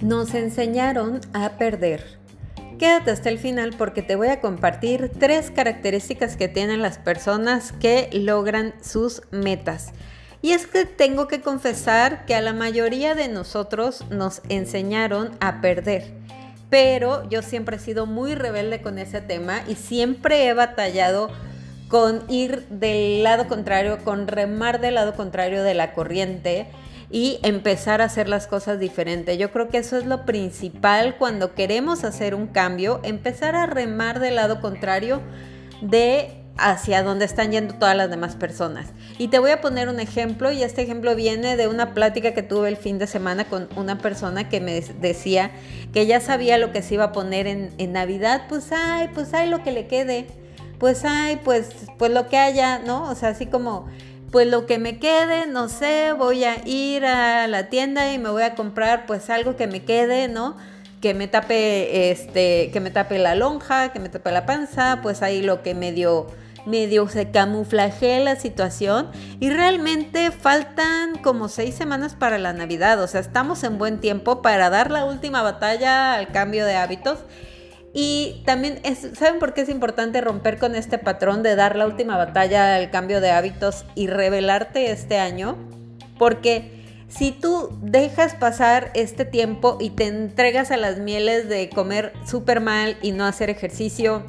Nos enseñaron a perder. Quédate hasta el final porque te voy a compartir 3 características que tienen las personas que logran sus metas. Y es que tengo que confesar que a la mayoría de nosotros nos enseñaron a perder. Pero yo siempre he sido muy rebelde con ese tema y siempre he batallado con ir del lado contrario, con remar del lado contrario de la corriente y empezar a hacer las cosas diferentes. Yo creo que eso es lo principal cuando queremos hacer un cambio, empezar a remar del lado contrario de hacia donde están yendo todas las demás personas. Y te voy a poner un ejemplo, y este ejemplo viene de una plática que tuve el fin de semana con una persona que me decía que ya sabía lo que se iba a poner en Navidad. Pues lo que le quede, pues lo que haya, ¿no? O sea, así como... pues lo que me quede, no sé, voy a ir a la tienda y me voy a comprar pues algo que me quede, ¿no? Que me tape la lonja, que me tape la panza, pues ahí lo que medio se camuflajea la situación. Y realmente faltan como 6 semanas para la Navidad, o sea, estamos en buen tiempo para dar la última batalla al cambio de hábitos. Y también, ¿saben por qué es importante romper con este patrón de dar la última batalla al cambio de hábitos y rebelarte este año? Porque si tú dejas pasar este tiempo y te entregas a las mieles de comer súper mal y no hacer ejercicio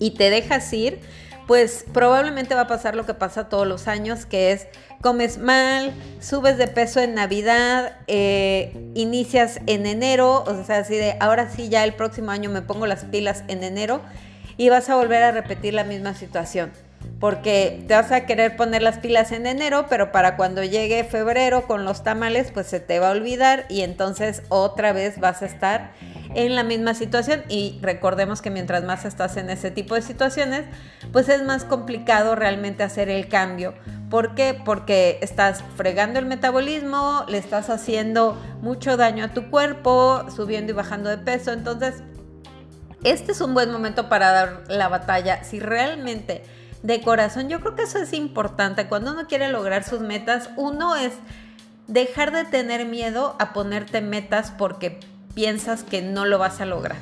y te dejas ir, pues probablemente va a pasar lo que pasa todos los años, que es comes mal, subes de peso en Navidad, inicias en enero, o sea, así de ahora sí ya el próximo año me pongo las pilas en enero, y vas a volver a repetir la misma situación, porque te vas a querer poner las pilas en enero, pero para cuando llegue febrero con los tamales, pues se te va a olvidar y entonces otra vez vas a estar en la misma situación. Y recordemos que mientras más estás en ese tipo de situaciones, pues es más complicado realmente hacer el cambio. ¿Por qué? Porque estás fregando el metabolismo, le estás haciendo mucho daño a tu cuerpo, subiendo y bajando de peso. Entonces, este es un buen momento para dar la batalla. Si realmente, de corazón, yo creo que eso es importante. Cuando uno quiere lograr sus metas, uno es dejar de tener miedo a ponerte metas porque piensas que no lo vas a lograr.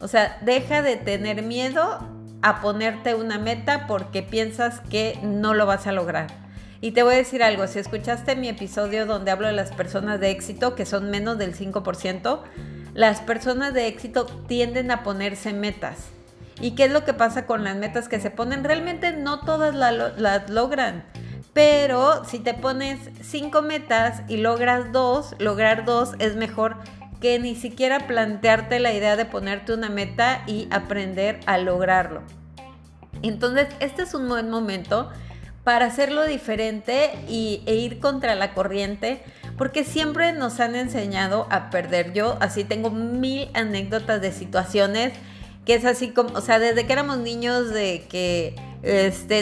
O sea, deja de tener miedo a ponerte una meta porque piensas que no lo vas a lograr. Y te voy a decir algo, si escuchaste mi episodio donde hablo de las personas de éxito, que son menos del 5%, las personas de éxito tienden a ponerse metas. ¿Y qué es lo que pasa con las metas que se ponen? Realmente no todas las logran, pero si te pones 5 metas y logras 2, lograr 2 es mejor que ni siquiera plantearte la idea de ponerte una meta y aprender a lograrlo. Entonces, este es un buen momento para hacerlo diferente e ir contra la corriente, porque siempre nos han enseñado a perder. Yo así tengo 1000 anécdotas de situaciones que es así como, o sea, desde que éramos niños de que,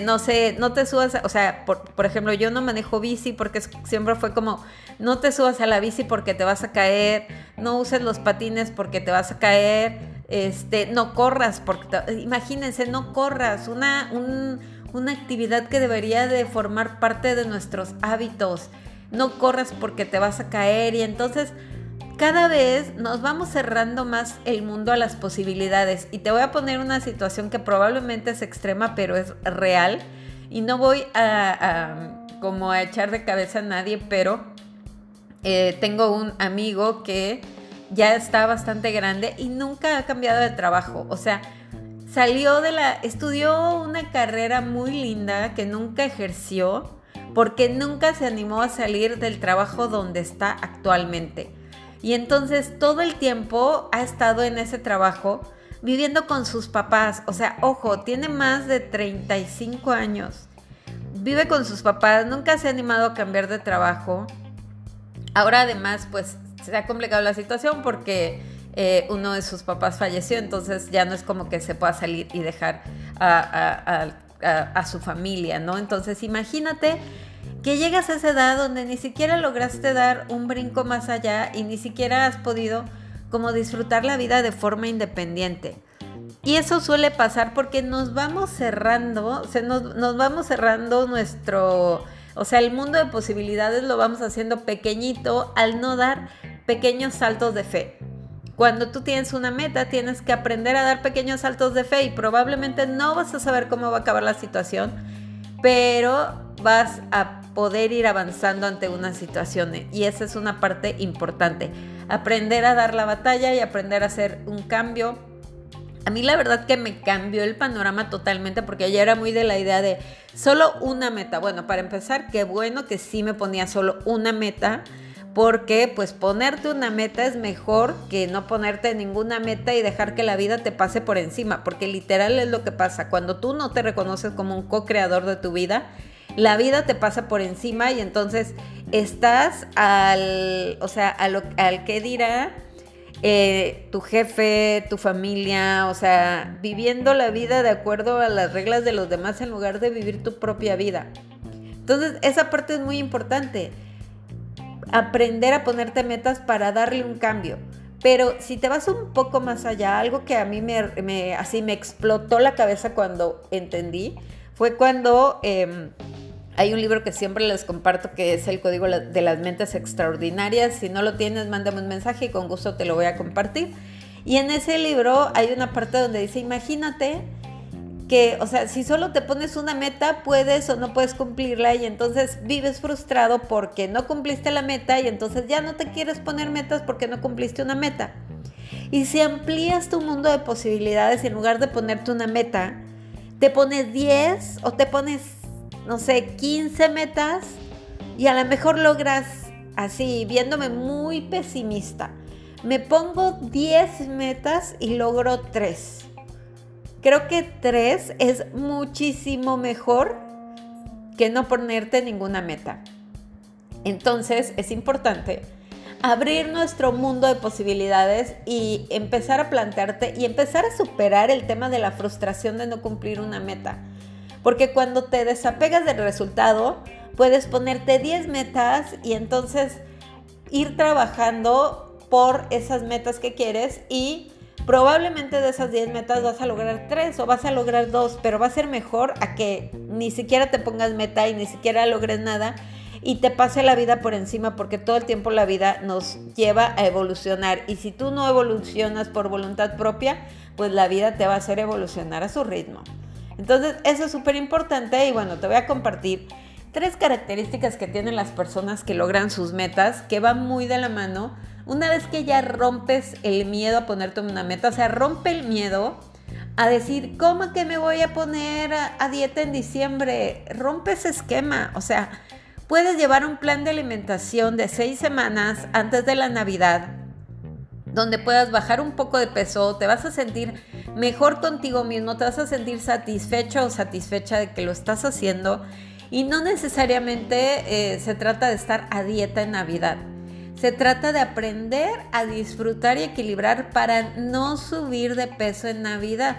no sé, no te subas, o sea, por ejemplo, yo no manejo bici porque siempre fue como, no te subas a la bici porque te vas a caer, no uses los patines porque te vas a caer, no corras, imagínense, no corras, una actividad que debería de formar parte de nuestros hábitos, no corras porque te vas a caer. Y entonces, cada vez nos vamos cerrando más el mundo a las posibilidades. Y te voy a poner una situación que probablemente es extrema, pero es real. Y no voy a echar de cabeza a nadie, pero tengo un amigo que ya está bastante grande y nunca ha cambiado de trabajo. O sea, estudió una carrera muy linda que nunca ejerció porque nunca se animó a salir del trabajo donde está actualmente. Y entonces todo el tiempo ha estado en ese trabajo viviendo con sus papás. O sea, ojo, tiene más de 35 años. Vive con sus papás, nunca se ha animado a cambiar de trabajo. Ahora además, pues se ha complicado la situación porque uno de sus papás falleció. Entonces ya no es como que se pueda salir y dejar a su familia, ¿no? Entonces imagínate que llegas a esa edad donde ni siquiera lograste dar un brinco más allá y ni siquiera has podido como disfrutar la vida de forma independiente. Y eso suele pasar porque nos vamos cerrando nuestro O sea, el mundo de posibilidades lo vamos haciendo pequeñito al no dar pequeños saltos de fe. Cuando tú tienes una meta, tienes que aprender a dar pequeños saltos de fe y probablemente no vas a saber cómo va a acabar la situación, pero vas a poder ir avanzando ante una situación y esa es una parte importante. Aprender a dar la batalla y aprender a hacer un cambio. A mí la verdad que me cambió el panorama totalmente porque yo era muy de la idea de solo una meta. Bueno, para empezar, qué bueno que sí me ponía solo una meta porque pues ponerte una meta es mejor que no ponerte ninguna meta y dejar que la vida te pase por encima, porque literal es lo que pasa. Cuando tú no te reconoces como un co-creador de tu vida, la vida te pasa por encima y entonces estás al que dirá tu jefe, tu familia, o sea, viviendo la vida de acuerdo a las reglas de los demás en lugar de vivir tu propia vida. Entonces, esa parte es muy importante. Aprender a ponerte metas para darle un cambio. Pero si te vas un poco más allá, algo que a mí me explotó la cabeza cuando entendí, fue cuando hay un libro que siempre les comparto que es El Código de las Mentes Extraordinarias. Si no lo tienes, mándame un mensaje y con gusto te lo voy a compartir. Y en ese libro hay una parte donde dice, imagínate que, o sea, si solo te pones una meta, puedes o no puedes cumplirla y entonces vives frustrado porque no cumpliste la meta y entonces ya no te quieres poner metas porque no cumpliste una meta. Y si amplías tu mundo de posibilidades, en lugar de ponerte una meta, te pones 10 o te pones 15 metas y a lo mejor logras, así viéndome muy pesimista, me pongo 10 metas y logro 3. Creo que 3 es muchísimo mejor que no ponerte ninguna meta. Entonces es importante abrir nuestro mundo de posibilidades y empezar a plantearte y empezar a superar el tema de la frustración de no cumplir una meta. Porque cuando te desapegas del resultado, puedes ponerte 10 metas y entonces ir trabajando por esas metas que quieres y probablemente de esas 10 metas vas a lograr 3 o vas a lograr 2, pero va a ser mejor a que ni siquiera te pongas meta y ni siquiera logres nada y te pase la vida por encima, porque todo el tiempo la vida nos lleva a evolucionar y si tú no evolucionas por voluntad propia, pues la vida te va a hacer evolucionar a su ritmo. Entonces eso es súper importante y bueno, te voy a compartir 3 características que tienen las personas que logran sus metas, que van muy de la mano. Una vez que ya rompes el miedo a ponerte una meta, o sea, rompe el miedo a decir, ¿cómo que me voy a poner a dieta en diciembre? Rompe ese esquema, o sea, puedes llevar un plan de alimentación de 6 semanas antes de la Navidad, donde puedas bajar un poco de peso, te vas a sentir mejor contigo mismo, te vas a sentir satisfecho o satisfecha de que lo estás haciendo y no necesariamente se trata de estar a dieta en Navidad. Se trata de aprender a disfrutar y equilibrar para no subir de peso en Navidad.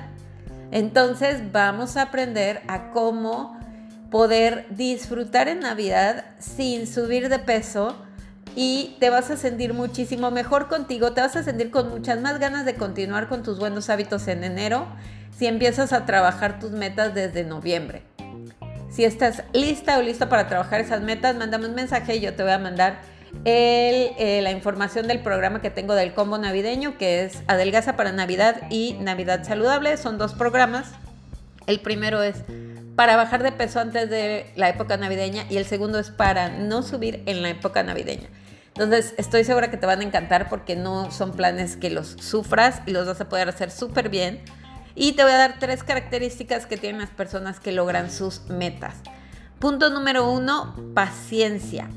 Entonces vamos a aprender a cómo poder disfrutar en Navidad sin subir de peso y te vas a sentir muchísimo mejor contigo, te vas a sentir con muchas más ganas de continuar con tus buenos hábitos en enero si empiezas a trabajar tus metas desde noviembre. Si estás lista o listo para trabajar esas metas, mándame un mensaje y yo te voy a mandar la información del programa que tengo del combo navideño, que es Adelgaza para Navidad y Navidad Saludable. Son 2 programas. El primero es para bajar de peso antes de la época navideña y el segundo es para no subir en la época navideña. Entonces estoy segura que te van a encantar porque no son planes que los sufras y los vas a poder hacer súper bien. Y te voy a dar 3 características que tienen las personas que logran sus metas. Punto número 1, paciencia.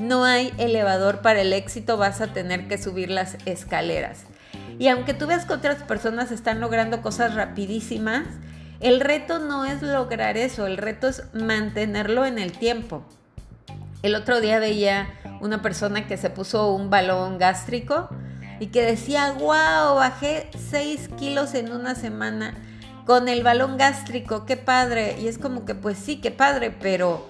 No hay elevador para el éxito, vas a tener que subir las escaleras. Y aunque tú veas que otras personas están logrando cosas rapidísimas, el reto no es lograr eso, el reto es mantenerlo en el tiempo. El otro día veía una persona que se puso un balón gástrico y que decía, wow, bajé 6 kilos en una semana con el balón gástrico, qué padre. Y es como que pues sí, qué padre, pero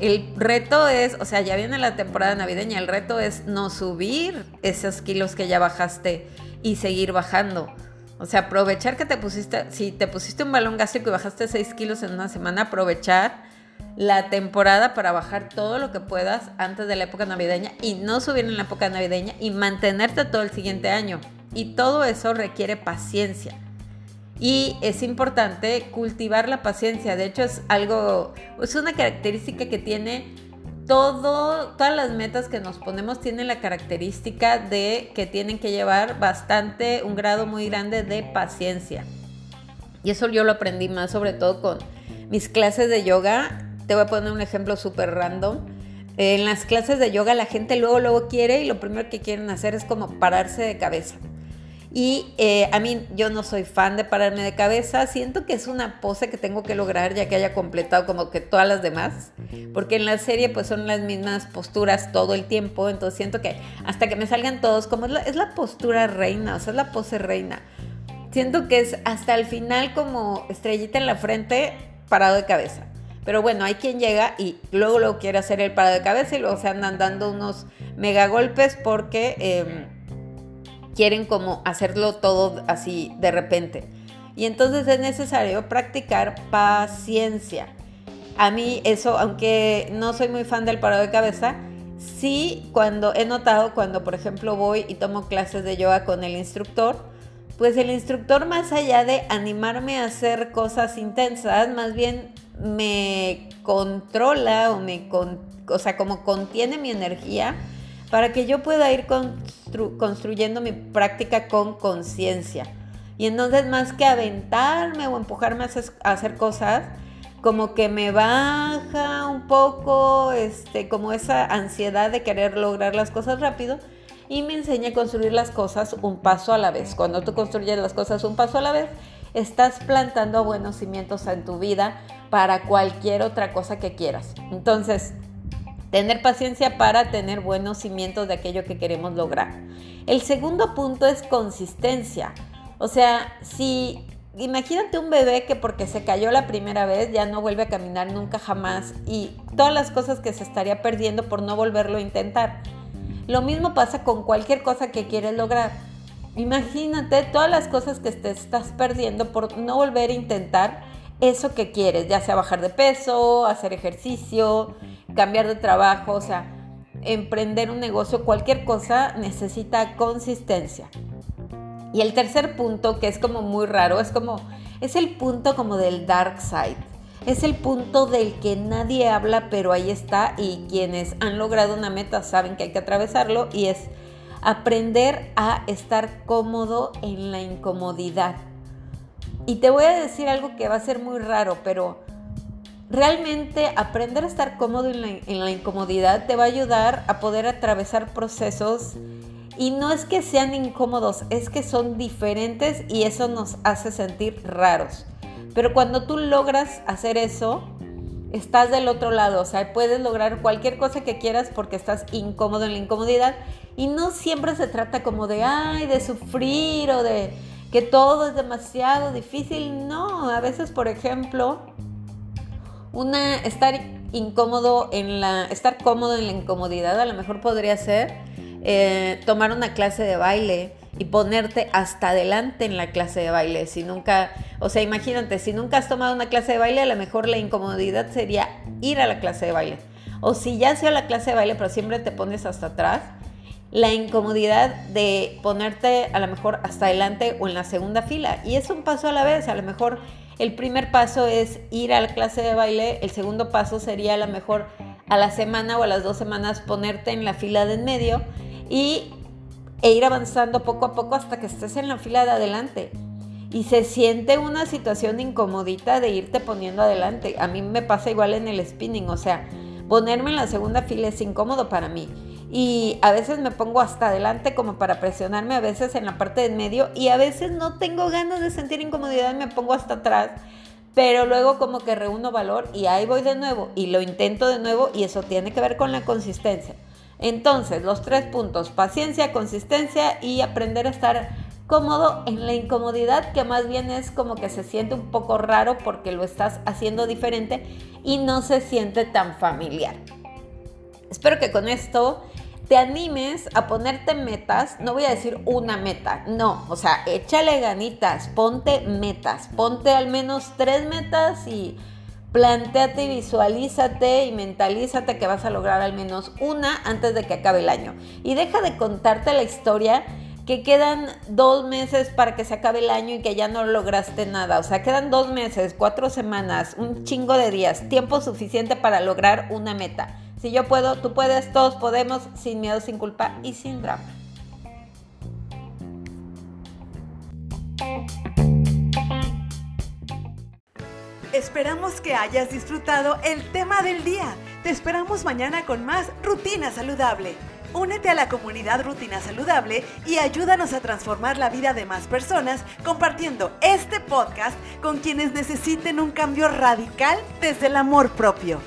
el reto es, o sea, ya viene la temporada navideña, el reto es no subir esos kilos que ya bajaste y seguir bajando. O sea, aprovechar que te pusiste, si te pusiste un balón gástrico y bajaste 6 kilos en una semana, aprovechar la temporada para bajar todo lo que puedas antes de la época navideña y no subir en la época navideña y mantenerte todo el siguiente año. Y todo eso requiere paciencia. Y es importante cultivar la paciencia. De hecho, es una característica que tiene todas las metas que nos ponemos, tienen la característica de que tienen que llevar un grado muy grande de paciencia. Y eso yo lo aprendí más, sobre todo con mis clases de yoga. Te voy a poner un ejemplo súper random. En las clases de yoga la gente luego quiere, y lo primero que quieren hacer es como pararse de cabeza. Y a mí, yo no soy fan de pararme de cabeza. Siento que es una pose que tengo que lograr ya que haya completado como que todas las demás, porque en la serie pues son las mismas posturas todo el tiempo. Entonces siento que hasta que me salgan todos, como es la postura reina, o sea, es la pose reina. Siento que es hasta el final como estrellita en la frente, parado de cabeza. Pero bueno, hay quien llega y luego quiere hacer el parado de cabeza y luego se andan dando unos mega golpes porque... quieren como hacerlo todo así de repente. Y entonces es necesario practicar paciencia. A mí eso, aunque no soy muy fan del parado de cabeza, sí cuando he notado, cuando por ejemplo voy y tomo clases de yoga con el instructor, pues el instructor, más allá de animarme a hacer cosas intensas, más bien me controla o sea, como contiene mi energía para que yo pueda ir construyendo mi práctica con conciencia. Y entonces, más que aventarme o empujarme a hacer cosas, como que me baja un poco como esa ansiedad de querer lograr las cosas rápido, y me enseña a construir las cosas un paso a la vez. Cuando tú construyes las cosas un paso a la vez, estás plantando buenos cimientos en tu vida para cualquier otra cosa que quieras. Entonces, tener paciencia para tener buenos cimientos de aquello que queremos lograr. El segundo punto es consistencia. O sea, imagínate un bebé que porque se cayó la primera vez ya no vuelve a caminar nunca jamás, y todas las cosas que se estaría perdiendo por no volverlo a intentar. Lo mismo pasa con cualquier cosa que quieres lograr. Imagínate todas las cosas que te estás perdiendo por no volver a intentar eso que quieres, ya sea bajar de peso, hacer ejercicio, cambiar de trabajo, o sea, emprender un negocio, cualquier cosa necesita consistencia. Y el tercer punto, que es como muy raro, es el punto como del dark side, es el punto del que nadie habla, pero ahí está, y quienes han logrado una meta saben que hay que atravesarlo, y es aprender a estar cómodo en la incomodidad. Y te voy a decir algo que va a ser muy raro, pero realmente aprender a estar cómodo en la incomodidad te va a ayudar a poder atravesar procesos, y no es que sean incómodos, es que son diferentes, y eso nos hace sentir raros. Pero cuando tú logras hacer eso, estás del otro lado, o sea, puedes lograr cualquier cosa que quieras porque estás incómodo en la incomodidad, y no siempre se trata como de sufrir o de que todo es demasiado difícil. No, a veces, por ejemplo, estar cómodo en la incomodidad a lo mejor podría ser tomar una clase de baile y ponerte hasta adelante en la clase de baile. Imagínate, si nunca has tomado una clase de baile, a lo mejor la incomodidad sería ir a la clase de baile. O si ya has ido a la clase de baile, pero siempre te pones hasta atrás, la incomodidad de ponerte a lo mejor hasta adelante o en la segunda fila. Y es un paso a la vez. A lo mejor el primer paso es ir a la clase de baile, el segundo paso sería a lo mejor a la semana o a las 2 semanas ponerte en la fila de en medio e ir avanzando poco a poco hasta que estés en la fila de adelante. Y se siente una situación incomodita de irte poniendo adelante. A mí me pasa igual en el spinning, o sea, ponerme en la segunda fila es incómodo para mí. Y a veces me pongo hasta adelante como para presionarme, a veces en la parte de en medio, y a veces no tengo ganas de sentir incomodidad y me pongo hasta atrás, pero luego como que reúno valor y ahí voy de nuevo y lo intento de nuevo, y eso tiene que ver con la consistencia. Entonces, los 3 puntos, paciencia, consistencia y aprender a estar cómodo en la incomodidad, que más bien es como que se siente un poco raro porque lo estás haciendo diferente y no se siente tan familiar. Espero que con esto te animes a ponerte metas. No voy a decir una meta, no, o sea, échale ganitas, ponte metas, ponte al menos 3 metas y Plantéate y visualízate y mentalízate que vas a lograr al menos una antes de que acabe el año. Y deja de contarte la historia que quedan 2 meses para que se acabe el año y que ya no lograste nada. O sea, quedan 2 meses, 4 semanas, un chingo de días, tiempo suficiente para lograr una meta. Si yo puedo, tú puedes, todos podemos, sin miedo, sin culpa y sin drama. Esperamos que hayas disfrutado el tema del día. Te esperamos mañana con más Rutina Saludable. Únete a la comunidad Rutina Saludable y ayúdanos a transformar la vida de más personas compartiendo este podcast con quienes necesiten un cambio radical desde el amor propio.